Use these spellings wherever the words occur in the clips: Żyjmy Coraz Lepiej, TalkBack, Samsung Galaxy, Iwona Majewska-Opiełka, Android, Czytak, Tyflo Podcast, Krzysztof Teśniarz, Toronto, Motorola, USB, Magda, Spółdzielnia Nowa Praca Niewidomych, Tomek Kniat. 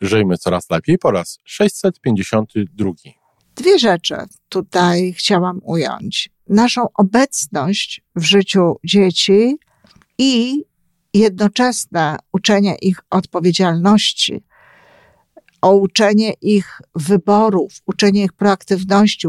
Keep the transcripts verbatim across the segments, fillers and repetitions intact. Żyjmy Coraz Lepiej po raz sześćset pięćdziesiąty drugi. Dwie rzeczy tutaj chciałam ująć. Naszą obecność w życiu dzieci i jednoczesne uczenie ich odpowiedzialności, o uczenie ich wyborów, uczenie ich proaktywności.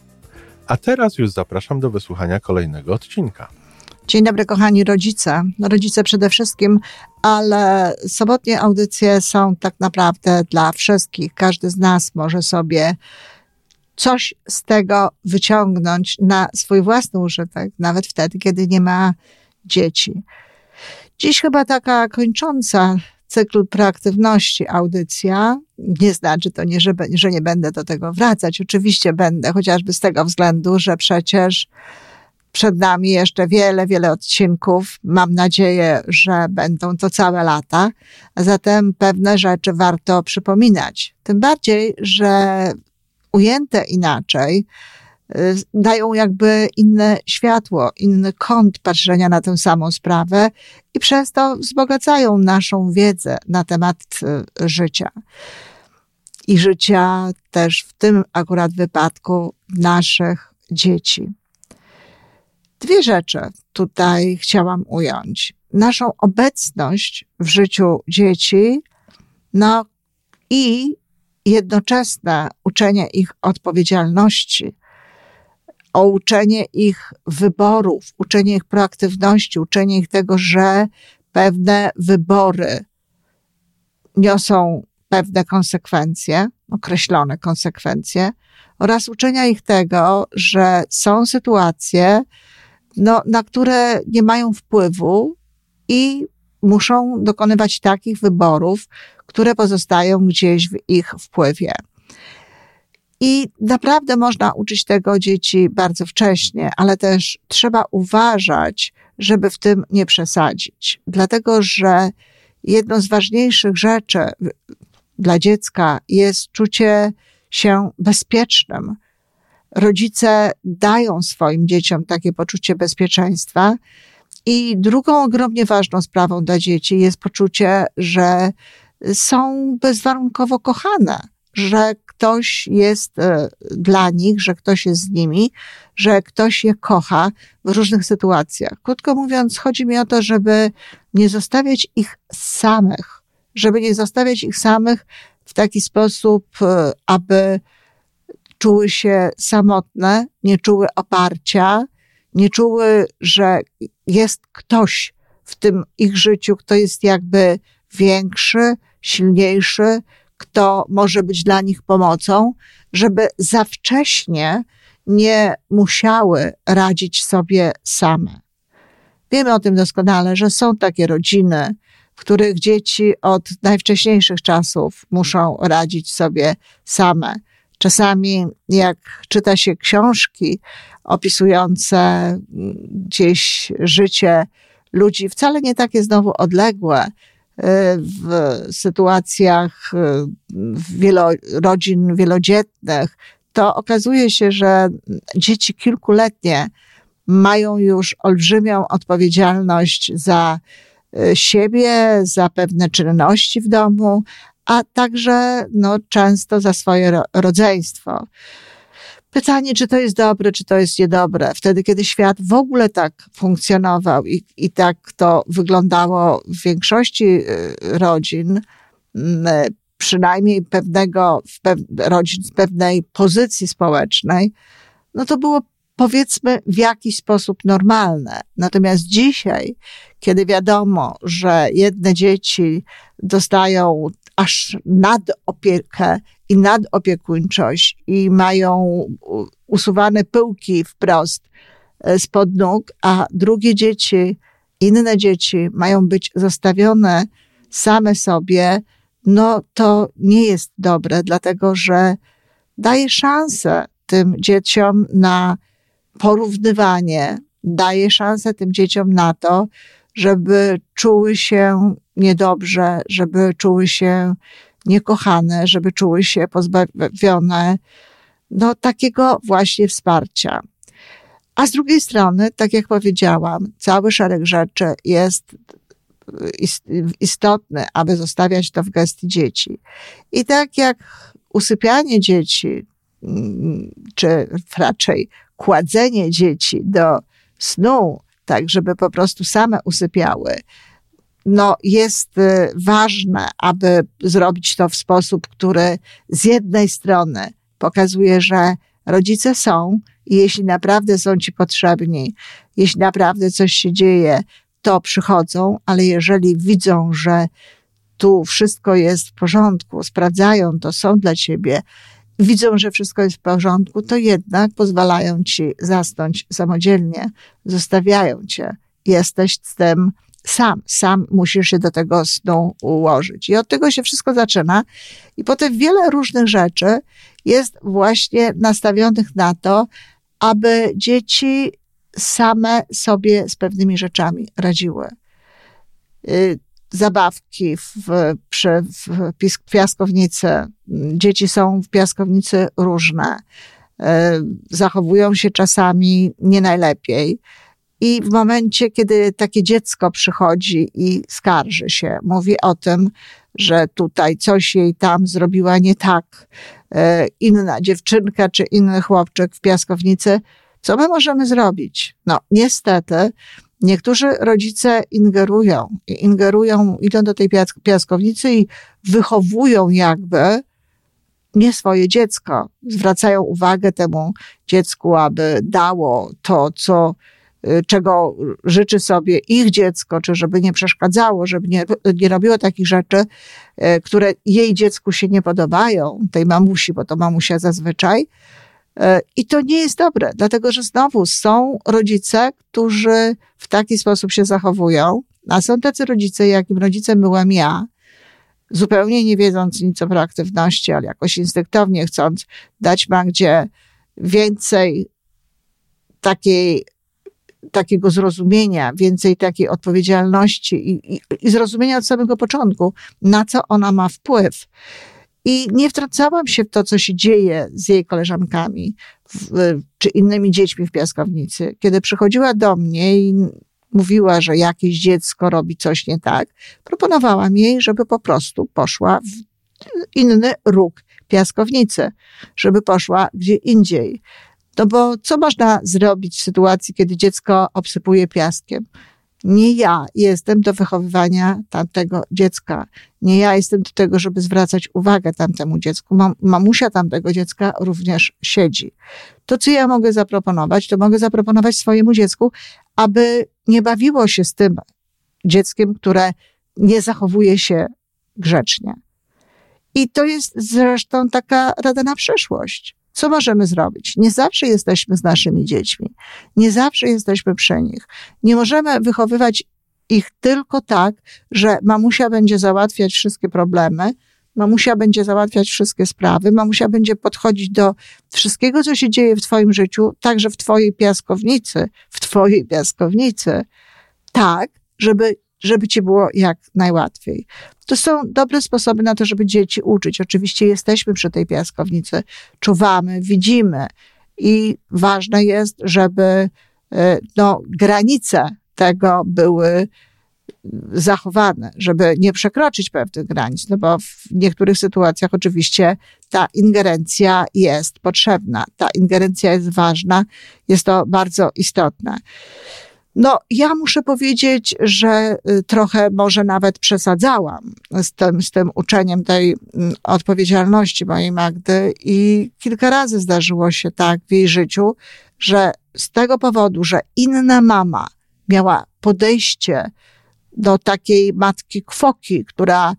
A teraz już zapraszam do wysłuchania kolejnego odcinka. Dzień dobry, kochani rodzice. Rodzice przede wszystkim, ale sobotnie audycje są tak naprawdę dla wszystkich. Każdy z nas może sobie coś z tego wyciągnąć na swój własny użytek, nawet wtedy, kiedy nie ma dzieci. Dziś chyba taka kończąca cykl proaktywności audycja. Nie znaczy to, nie, że, że nie będę do tego wracać. Oczywiście będę, chociażby z tego względu, że przecież przed nami jeszcze wiele, wiele odcinków. Mam nadzieję, że będą to całe lata. Zatem pewne rzeczy warto przypominać. Tym bardziej, że ujęte inaczej dają jakby inne światło, inny kąt patrzenia na tę samą sprawę i przez to wzbogacają naszą wiedzę na temat życia. I życia też w tym akurat wypadku naszych dzieci. Dwie rzeczy tutaj chciałam ująć. Naszą obecność w życiu dzieci, no i jednoczesne uczenie ich odpowiedzialności, o uczenie ich wyborów, uczenie ich proaktywności, uczenie ich tego, że pewne wybory niosą pewne konsekwencje, określone konsekwencje, oraz uczenia ich tego, że są sytuacje, no, na które nie mają wpływu i muszą dokonywać takich wyborów, które pozostają gdzieś w ich wpływie. I naprawdę można uczyć tego dzieci bardzo wcześnie, ale też trzeba uważać, żeby w tym nie przesadzić. Dlatego, że jedną z ważniejszych rzeczy dla dziecka jest czucie się bezpiecznym. Rodzice dają swoim dzieciom takie poczucie bezpieczeństwa. I drugą ogromnie ważną sprawą dla dzieci jest poczucie, że są bezwarunkowo kochane, że ktoś jest dla nich, że ktoś jest z nimi, że ktoś je kocha w różnych sytuacjach. Krótko mówiąc, chodzi mi o to, żeby nie zostawiać ich samych, żeby nie zostawiać ich samych w taki sposób, aby czuły się samotne, nie czuły oparcia, nie czuły, że jest ktoś w tym ich życiu, kto jest jakby większy, silniejszy, kto może być dla nich pomocą, żeby za wcześnie nie musiały radzić sobie same. Wiemy o tym doskonale, że są takie rodziny, w których dzieci od najwcześniejszych czasów muszą radzić sobie same. Czasami jak czyta się książki opisujące gdzieś życie ludzi, wcale nie takie znowu odległe, w sytuacjach wielo, rodzin wielodzietnych, to okazuje się, że dzieci kilkuletnie mają już olbrzymią odpowiedzialność za siebie, za pewne czynności w domu, a także no, często za swoje rodzeństwo. Pytanie, czy to jest dobre, czy to jest niedobre. Wtedy, kiedy świat w ogóle tak funkcjonował i, i tak to wyglądało w większości rodzin, przynajmniej pewnego, rodzin z pewnej pozycji społecznej, no to było powiedzmy w jakiś sposób normalne. Natomiast dzisiaj, kiedy wiadomo, że jedne dzieci dostają aż nadopiekę i nadopiekuńczość i mają usuwane pyłki wprost spod nóg, a drugie dzieci, inne dzieci mają być zostawione same sobie, no to nie jest dobre, dlatego że daje szansę tym dzieciom na porównywanie, daje szansę tym dzieciom na to, żeby czuły się niedobrze, żeby czuły się niekochane, żeby czuły się pozbawione no, takiego właśnie wsparcia. A z drugiej strony, tak jak powiedziałam, cały szereg rzeczy jest istotny, aby zostawiać to w gestii dzieci. I tak jak usypianie dzieci, czy raczej kładzenie dzieci do snu, tak żeby po prostu same usypiały, no jest ważne, aby zrobić to w sposób, który z jednej strony pokazuje, że rodzice są i jeśli naprawdę są ci potrzebni, jeśli naprawdę coś się dzieje, to przychodzą, ale jeżeli widzą, że tu wszystko jest w porządku, sprawdzają to, są dla ciebie, widzą, że wszystko jest w porządku, to jednak pozwalają ci zasnąć samodzielnie, zostawiają cię. Jesteś z tym sam, sam musisz się do tego snu ułożyć. I od tego się wszystko zaczyna. I potem wiele różnych rzeczy jest właśnie nastawionych na to, aby dzieci same sobie z pewnymi rzeczami radziły. Zabawki w, przy, w piaskownicy. Dzieci są w piaskownicy różne. Zachowują się czasami nie najlepiej. I w momencie, kiedy takie dziecko przychodzi i skarży się, mówi o tym, że tutaj coś jej tam zrobiła nie tak, inna dziewczynka czy inny chłopczyk w piaskownicy, co my możemy zrobić? No, niestety, niektórzy rodzice ingerują. Ingerują, idą do tej piaskownicy i wychowują jakby nie swoje dziecko. Zwracają uwagę temu dziecku, aby dało to, co czego życzy sobie ich dziecko, czy żeby nie przeszkadzało, żeby nie, nie robiło takich rzeczy, które jej dziecku się nie podobają, tej mamusi, bo to mamusia zazwyczaj. I to nie jest dobre, dlatego że znowu są rodzice, którzy w taki sposób się zachowują, a są tacy rodzice, jakim rodzicem byłam ja, zupełnie nie wiedząc nic o proaktywności, ale jakoś instynktownie chcąc dać Magdzie więcej takiej takiego zrozumienia, więcej takiej odpowiedzialności i, i, i zrozumienia od samego początku, na co ona ma wpływ. I nie wtrącałam się w to, co się dzieje z jej koleżankami w, czy innymi dziećmi w piaskownicy. Kiedy przychodziła do mnie i mówiła, że jakieś dziecko robi coś nie tak, proponowałam jej, żeby po prostu poszła w inny róg piaskownicy, żeby poszła gdzie indziej. No bo co można zrobić w sytuacji, kiedy dziecko obsypuje piaskiem? Nie ja jestem do wychowywania tamtego dziecka. Nie ja jestem do tego, żeby zwracać uwagę tamtemu dziecku. Mam, mamusia tamtego dziecka również siedzi. To, co ja mogę zaproponować, to mogę zaproponować swojemu dziecku, aby nie bawiło się z tym dzieckiem, które nie zachowuje się grzecznie. I to jest zresztą taka rada na przyszłość. Co możemy zrobić? Nie zawsze jesteśmy z naszymi dziećmi. Nie zawsze jesteśmy przy nich. Nie możemy wychowywać ich tylko tak, że mamusia będzie załatwiać wszystkie problemy, mamusia będzie załatwiać wszystkie sprawy, mamusia będzie podchodzić do wszystkiego, co się dzieje w twoim życiu, także w twojej piaskownicy, w twojej piaskownicy, tak, żeby żeby ci było jak najłatwiej. To są dobre sposoby na to, żeby dzieci uczyć. Oczywiście jesteśmy przy tej piaskownicy, czuwamy, widzimy i ważne jest, żeby no, granice tego były zachowane, żeby nie przekroczyć pewnych granic, no bo w niektórych sytuacjach oczywiście ta ingerencja jest potrzebna, ta ingerencja jest ważna, jest to bardzo istotne. No, ja muszę powiedzieć, że trochę może nawet przesadzałam z tym, z tym uczeniem tej odpowiedzialności mojej Magdy i kilka razy zdarzyło się tak w jej życiu, że z tego powodu, że inna mama miała podejście do takiej matki kwoki, która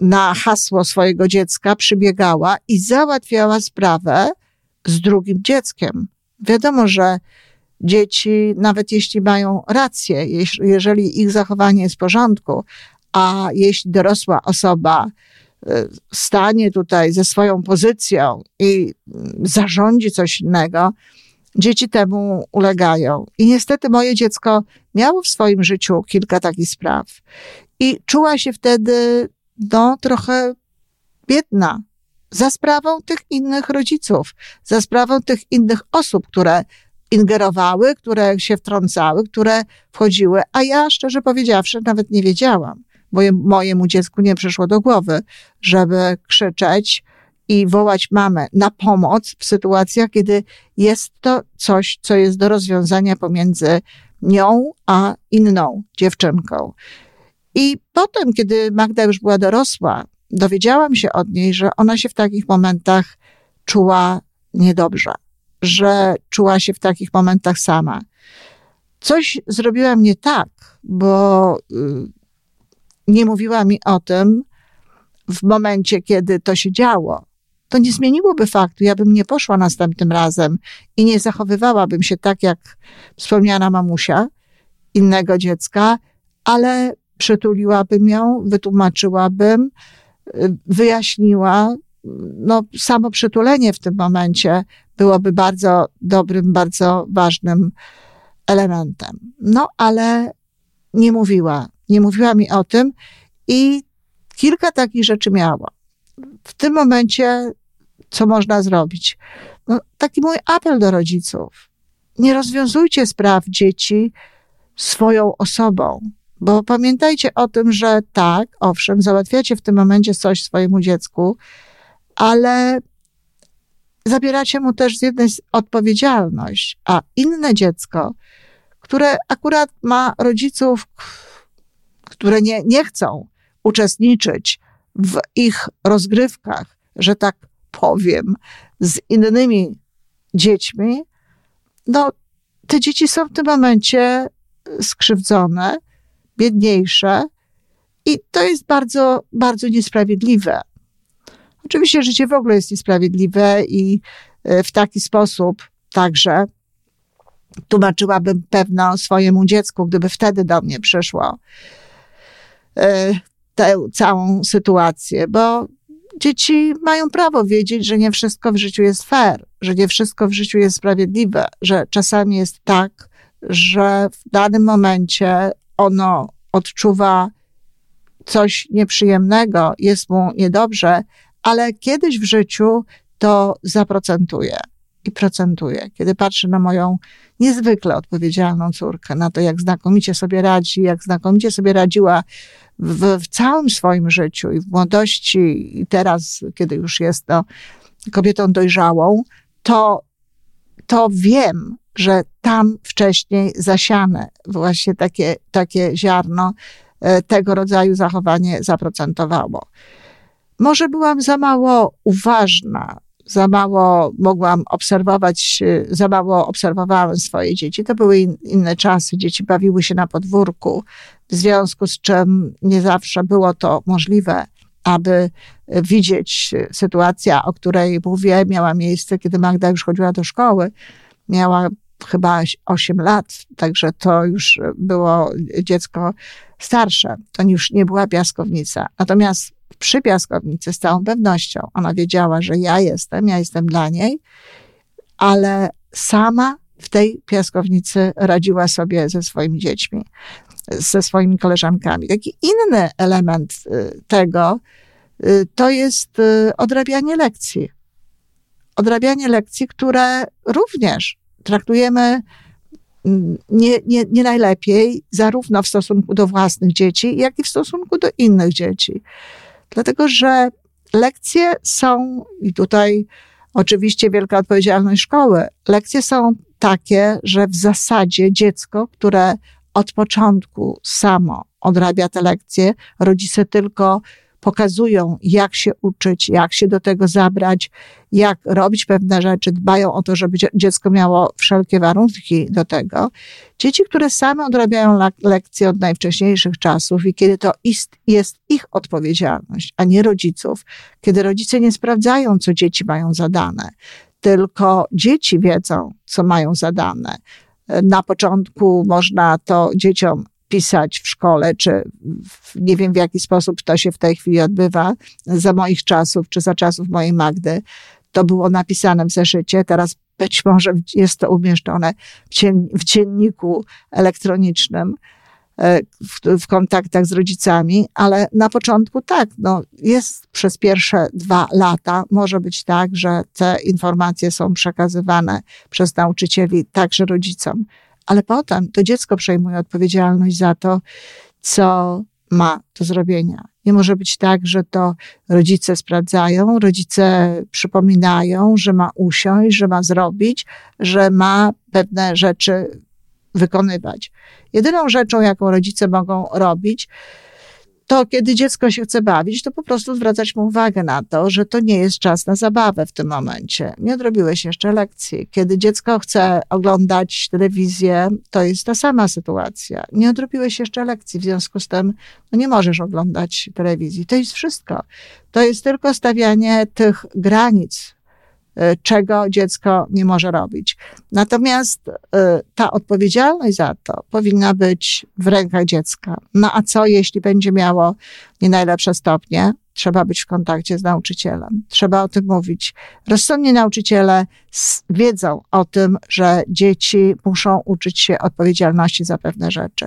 na hasło swojego dziecka przybiegała i załatwiała sprawę z drugim dzieckiem. Wiadomo, że dzieci, nawet jeśli mają rację, jeżeli ich zachowanie jest w porządku, a jeśli dorosła osoba stanie tutaj ze swoją pozycją i zarządzi coś innego, dzieci temu ulegają. I niestety moje dziecko miało w swoim życiu kilka takich spraw. I czuła się wtedy no, trochę biedna. Za sprawą tych innych rodziców, za sprawą tych innych osób, które ingerowały, które się wtrącały, które wchodziły. A ja, szczerze powiedziawszy, nawet nie wiedziałam, bo mojemu dziecku nie przyszło do głowy, żeby krzyczeć i wołać mamę na pomoc w sytuacjach, kiedy jest to coś, co jest do rozwiązania pomiędzy nią a inną dziewczynką. I potem, kiedy Magda już była dorosła, dowiedziałam się od niej, że ona się w takich momentach czuła niedobrze, że czuła się w takich momentach sama. Coś zrobiłam nie tak, bo nie mówiła mi o tym w momencie, kiedy to się działo. To nie zmieniłoby faktu, ja bym nie poszła następnym razem i nie zachowywałabym się tak, jak wspomniana mamusia innego dziecka, ale przytuliłabym ją, wytłumaczyłabym, wyjaśniła, no samo przytulenie w tym momencie byłoby bardzo dobrym, bardzo ważnym elementem. No ale nie mówiła, nie mówiła mi o tym i kilka takich rzeczy miała. W tym momencie co można zrobić? No, taki mój apel do rodziców. Nie rozwiązujcie spraw dzieci swoją osobą. Bo pamiętajcie o tym, że tak, owszem, załatwiacie w tym momencie coś swojemu dziecku, ale zabieracie mu też z jednej odpowiedzialność, a inne dziecko, które akurat ma rodziców, które nie, nie chcą uczestniczyć w ich rozgrywkach, że tak powiem, z innymi dziećmi, no te dzieci są w tym momencie skrzywdzone, biedniejsze i to jest bardzo, bardzo niesprawiedliwe. Oczywiście życie w ogóle jest niesprawiedliwe i w taki sposób także tłumaczyłabym pewno swojemu dziecku, gdyby wtedy do mnie przyszło tę całą sytuację, bo dzieci mają prawo wiedzieć, że nie wszystko w życiu jest fair, że nie wszystko w życiu jest sprawiedliwe, że czasami jest tak, że w danym momencie ono odczuwa coś nieprzyjemnego, jest mu niedobrze, ale kiedyś w życiu to zaprocentuje i procentuje. Kiedy patrzę na moją niezwykle odpowiedzialną córkę, na to, jak znakomicie sobie radzi, jak znakomicie sobie radziła w, w całym swoim życiu i w młodości i teraz, kiedy już jest no, kobietą dojrzałą, to, to wiem, że tam wcześniej zasiane właśnie takie, takie ziarno tego rodzaju zachowanie zaprocentowało. Może byłam za mało uważna, za mało mogłam obserwować, za mało obserwowałam swoje dzieci. To były inne czasy, dzieci bawiły się na podwórku, w związku z czym nie zawsze było to możliwe, aby widzieć sytuację, o której mówię, miała miejsce, kiedy Magda już chodziła do szkoły. Miała chyba osiem lat, także to już było dziecko starsze. To już nie była piaskownica. Natomiast przy piaskownicy z całą pewnością ona wiedziała, że ja jestem, ja jestem dla niej, ale sama w tej piaskownicy radziła sobie ze swoimi dziećmi, ze swoimi koleżankami. Taki inny element tego to jest odrabianie lekcji. Odrabianie lekcji, które również traktujemy nie, nie, nie najlepiej, zarówno w stosunku do własnych dzieci, jak i w stosunku do innych dzieci. Dlatego, że lekcje są, i tutaj oczywiście wielka odpowiedzialność szkoły, lekcje są takie, że w zasadzie dziecko, które od początku samo odrabia te lekcje, rodzice tylko pokazują, jak się uczyć, jak się do tego zabrać, jak robić pewne rzeczy, dbają o to, żeby dziecko miało wszelkie warunki do tego. Dzieci, które same odrabiają lekcje od najwcześniejszych czasów i kiedy to jest ich odpowiedzialność, a nie rodziców, kiedy rodzice nie sprawdzają, co dzieci mają zadane, tylko dzieci wiedzą, co mają zadane. Na początku można to dzieciom pisać w szkole, czy w, nie wiem w jaki sposób to się w tej chwili odbywa, za moich czasów, czy za czasów mojej Magdy. To było napisane w zeszycie, teraz być może jest to umieszczone w, dzien- w dzienniku elektronicznym, w, w kontaktach z rodzicami, ale na początku tak, no jest przez pierwsze dwa lata, może być tak, że te informacje są przekazywane przez nauczycieli także rodzicom, ale potem to dziecko przejmuje odpowiedzialność za to, co ma do zrobienia. Nie może być tak, że to rodzice sprawdzają, rodzice przypominają, że ma usiąść, że ma zrobić, że ma pewne rzeczy wykonywać. Jedyną rzeczą, jaką rodzice mogą robić, to kiedy dziecko się chce bawić, to po prostu zwracać mu uwagę na to, że to nie jest czas na zabawę w tym momencie. Nie odrobiłeś jeszcze lekcji. Kiedy dziecko chce oglądać telewizję, to jest ta sama sytuacja. Nie odrobiłeś jeszcze lekcji, w związku z tym no nie możesz oglądać telewizji. To jest wszystko. To jest tylko stawianie tych granic, czego dziecko nie może robić. Natomiast ta odpowiedzialność za to powinna być w rękach dziecka. No a co, jeśli będzie miało nie najlepsze stopnie? Trzeba być w kontakcie z nauczycielem. Trzeba o tym mówić. Rozsądni nauczyciele wiedzą o tym, że dzieci muszą uczyć się odpowiedzialności za pewne rzeczy.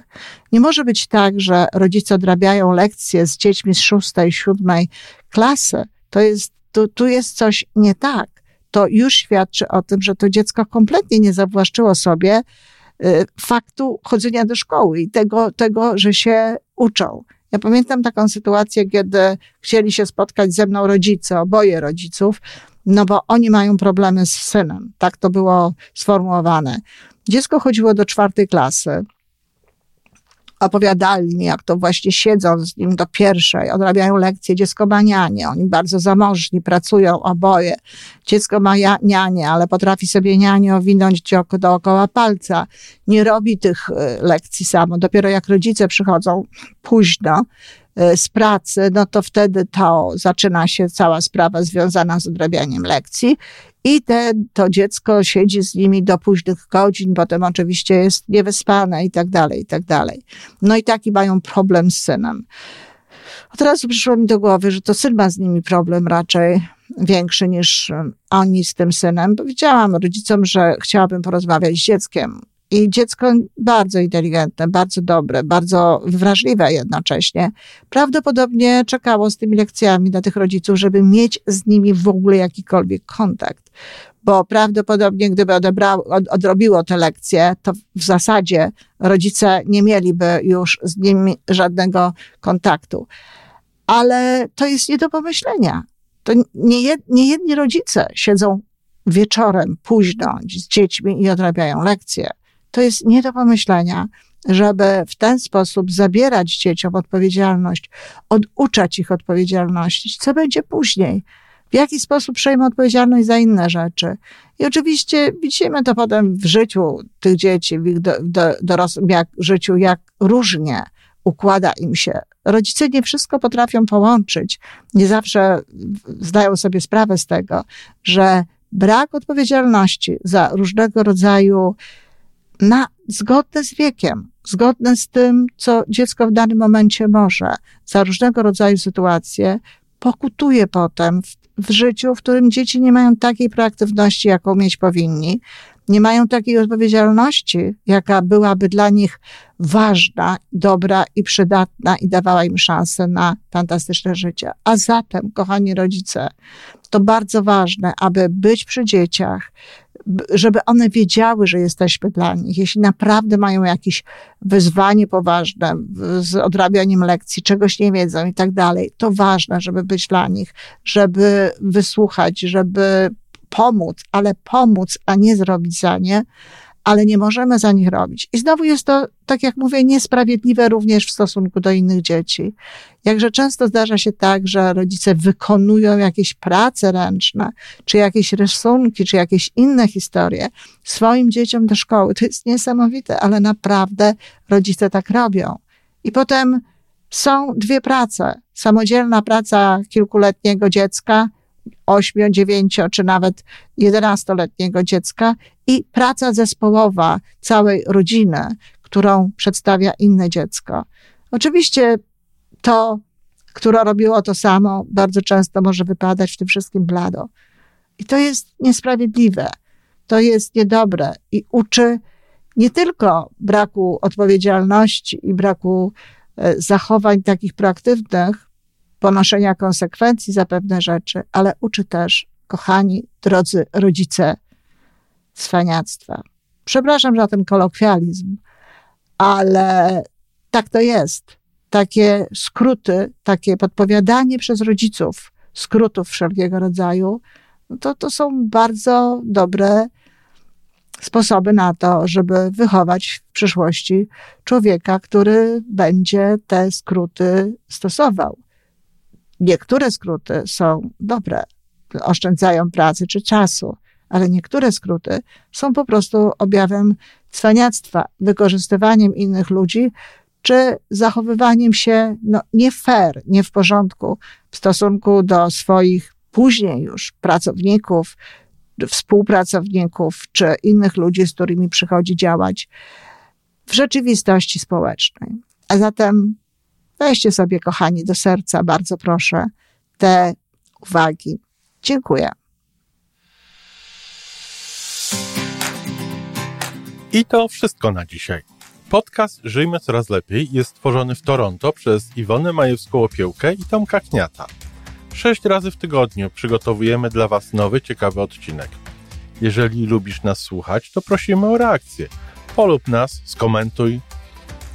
Nie może być tak, że rodzice odrabiają lekcje z dziećmi z szóstej, siódmej klasy. To jest, tu, tu jest coś nie tak. To już świadczy o tym, że to dziecko kompletnie nie zawłaszczyło sobie faktu chodzenia do szkoły i tego, tego, że się uczą. Ja pamiętam taką sytuację, kiedy chcieli się spotkać ze mną rodzice, oboje rodziców, no bo oni mają problemy z synem. Tak to było sformułowane. Dziecko chodziło do czwartej klasy. Opowiadali mi, jak to właśnie siedzą z nim do pierwszej, odrabiają lekcje, dziecko ma nianie, oni bardzo zamożni, pracują oboje. Dziecko ma ja, nianie, ale potrafi sobie nianie owinąć dookoła palca. Nie robi tych lekcji samo. Dopiero jak rodzice przychodzą późno z pracy, no to wtedy to zaczyna się cała sprawa związana z odrabianiem lekcji. I te, to dziecko siedzi z nimi do późnych godzin, potem oczywiście jest niewyspane i tak dalej, i tak dalej. No i taki mają problem z synem. Od razu przyszło mi do głowy, że to syn ma z nimi problem raczej większy niż oni z tym synem. Powiedziałam rodzicom, że chciałabym porozmawiać z dzieckiem. I dziecko bardzo inteligentne, bardzo dobre, bardzo wrażliwe jednocześnie. Prawdopodobnie czekało z tymi lekcjami na tych rodziców, żeby mieć z nimi w ogóle jakikolwiek kontakt. Bo prawdopodobnie gdyby odebrało, odrobiło te lekcje, to w zasadzie rodzice nie mieliby już z nimi żadnego kontaktu. Ale to jest nie do pomyślenia. To nie, jed, nie jedni rodzice siedzą wieczorem późno z dziećmi i odrabiają lekcje. To jest nie do pomyślenia, żeby w ten sposób zabierać dzieciom odpowiedzialność, oduczać ich odpowiedzialności. Co będzie później? W jaki sposób przejmą odpowiedzialność za inne rzeczy? I oczywiście widzimy to potem w życiu tych dzieci, w ich do, do, dorosłym jak, życiu, jak różnie układa im się. Rodzice nie wszystko potrafią połączyć. Nie zawsze zdają sobie sprawę z tego, że brak odpowiedzialności za różnego rodzaju Na, zgodne z wiekiem, zgodne z tym, co dziecko w danym momencie może, za różnego rodzaju sytuacje, pokutuje potem w, w życiu, w którym dzieci nie mają takiej proaktywności, jaką mieć powinni, nie mają takiej odpowiedzialności, jaka byłaby dla nich ważna, dobra i przydatna i dawała im szansę na fantastyczne życie. A zatem, kochani rodzice, to bardzo ważne, aby być przy dzieciach, żeby one wiedziały, że jesteśmy dla nich. Jeśli naprawdę mają jakieś wyzwanie poważne z odrabianiem lekcji, czegoś nie wiedzą i tak dalej, to ważne, żeby być dla nich, żeby wysłuchać, żeby pomóc, ale pomóc, a nie zrobić za nie, ale nie możemy za nich robić. I znowu jest to, tak jak mówię, niesprawiedliwe również w stosunku do innych dzieci. Jakże często zdarza się tak, że rodzice wykonują jakieś prace ręczne, czy jakieś rysunki, czy jakieś inne historie swoim dzieciom do szkoły. To jest niesamowite, ale naprawdę rodzice tak robią. I potem są dwie prace. Samodzielna praca kilkuletniego dziecka ośmiu, dziewięcio czy nawet jedenastoletniego dziecka i praca zespołowa całej rodziny, którą przedstawia inne dziecko. Oczywiście to, które robiło to samo, bardzo często może wypadać w tym wszystkim blado. I to jest niesprawiedliwe, to jest niedobre i uczy nie tylko braku odpowiedzialności i braku zachowań takich proaktywnych, ponoszenia konsekwencji za pewne rzeczy, ale uczy też, kochani, drodzy rodzice, cwaniactwa. Przepraszam za ten kolokwializm, ale tak to jest. Takie skróty, takie podpowiadanie przez rodziców skrótów wszelkiego rodzaju, to, to są bardzo dobre sposoby na to, żeby wychować w przyszłości człowieka, który będzie te skróty stosował. Niektóre skróty są dobre, oszczędzają pracy czy czasu, ale niektóre skróty są po prostu objawem cwaniactwa, wykorzystywaniem innych ludzi czy zachowywaniem się no, nie fair, nie w porządku w stosunku do swoich później już pracowników, współpracowników czy innych ludzi, z którymi przychodzi działać w rzeczywistości społecznej. A zatem weźcie sobie, kochani, do serca, bardzo proszę, te uwagi. Dziękuję. I to wszystko na dzisiaj. Podcast Żyjmy Coraz Lepiej jest tworzony w Toronto przez Iwonę Majewską-Opiełkę i Tomka Kniata. Sześć razy w tygodniu przygotowujemy dla Was nowy, ciekawy odcinek. Jeżeli lubisz nas słuchać, to prosimy o reakcję. Polub nas, skomentuj,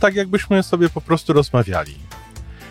tak jakbyśmy sobie po prostu rozmawiali.